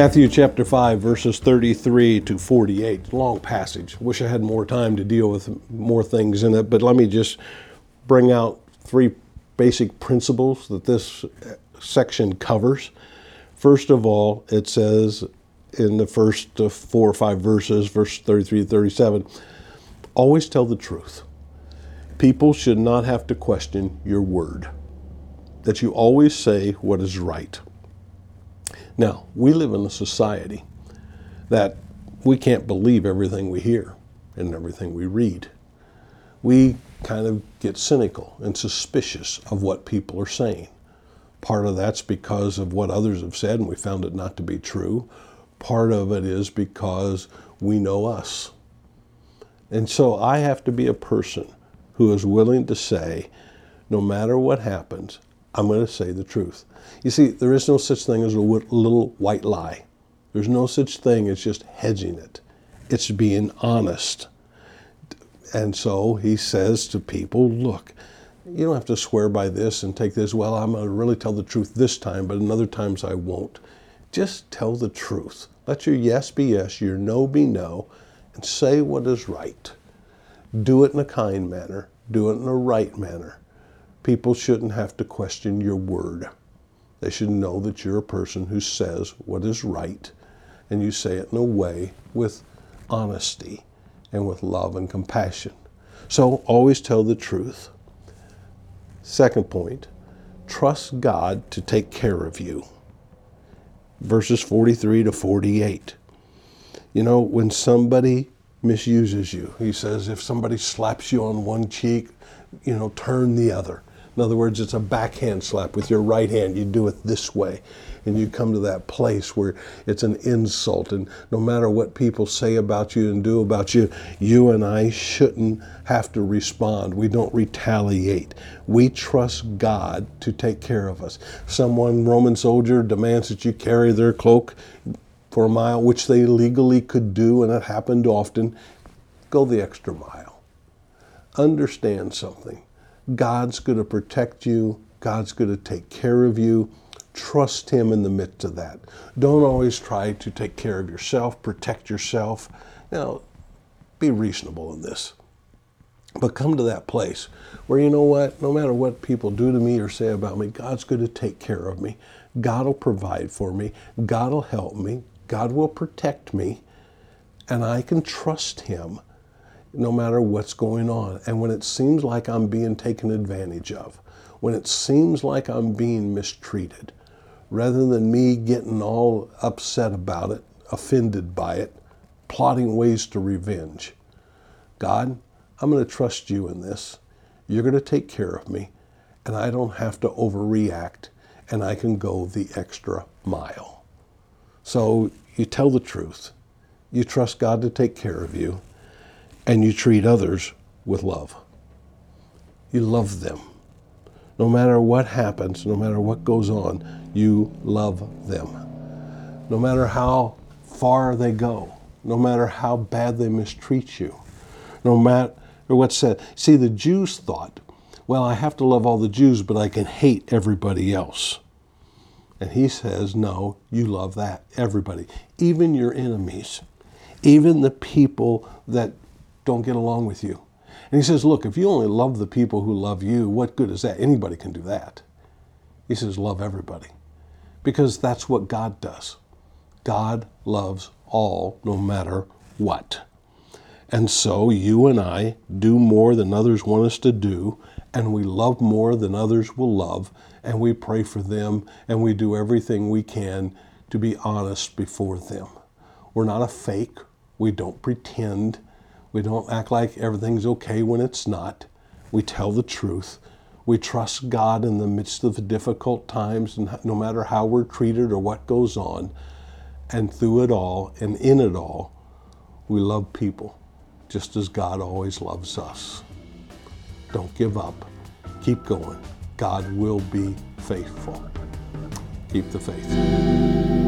Matthew chapter 5, verses 33 to 48, long passage. Wish I had more time to deal with more things in it, but let me just bring out three basic principles that this section covers. First of all, it says in the first 4 or 5 verses, verse 33 to 37, always tell the truth. People should not have to question your word, that you always say what is right. Now, we live in a society that we can't believe everything we hear and everything we read. We kind of get cynical and suspicious of what people are saying. Part of that's because of what others have said and we found it not to be true. Part of it is because we know us. And so I have to be a person who is willing to say, no matter what happens, I'm going to say the truth. You see, there is no such thing as a little white lie. There's no such thing as just hedging it. It's being honest. And so he says to people, look, you don't have to swear by this and take this, well, I'm going to really tell the truth this time, but another times I won't. Just tell the truth. Let your yes be yes, your no be no, and say what is right. Do it in a kind manner. Do it in a right manner. People shouldn't have to question your word. They should know that you're a person who says what is right, and you say it in a way with honesty and with love and compassion. So always tell the truth. Second point, trust God to take care of you. Verses 43 to 48. You know, when somebody misuses you, he says, if somebody slaps you on one cheek, you know, turn the other. In other words, it's a backhand slap with your right hand. You do it this way, and you come to that place where it's an insult. And no matter what people say about you and do about you, you and I shouldn't have to respond. We don't retaliate. We trust God to take care of us. Someone, Roman soldier, demands that you carry their cloak for a mile, which they legally could do, and it happened often. Go the extra mile. Understand something. God's going to protect you. God's going to take care of you. Trust Him in the midst of that. Don't always try to take care of yourself, protect yourself. Now, be reasonable in this. But come to that place where, you know what, no matter what people do to me or say about me, God's going to take care of me. God will provide for me. God will help me. God will protect me. And I can trust Him no matter what's going on. And when it seems like I'm being taken advantage of, when it seems like I'm being mistreated, rather than me getting all upset about it, offended by it, plotting ways to revenge, God, I'm going to trust you in this. You're going to take care of me, and I don't have to overreact, and I can go the extra mile. So you tell the truth. You trust God to take care of you. And you treat others with love. You love them. No matter what happens, no matter what goes on, you love them. No matter how far they go, no matter how bad they mistreat you, no matter what's said. See, the Jews thought, well, I have to love all the Jews, but I can hate everybody else. And he says, no, you love that, everybody. Even your enemies, even the people that don't get along with you. And he says, look, if you only love the people who love you, what good is that? Anybody can do that. He says, love everybody. Because that's what God does. God loves all, no matter what. And so you and I do more than others want us to do, and we love more than others will love, and we pray for them, and we do everything we can to be honest before them. We're not a fake. We don't pretend. We don't act like everything's okay when it's not. We tell the truth. We trust God in the midst of the difficult times, and no matter how we're treated or what goes on. And through it all and in it all, we love people, just as God always loves us. Don't give up. Keep going. God will be faithful. Keep the faith.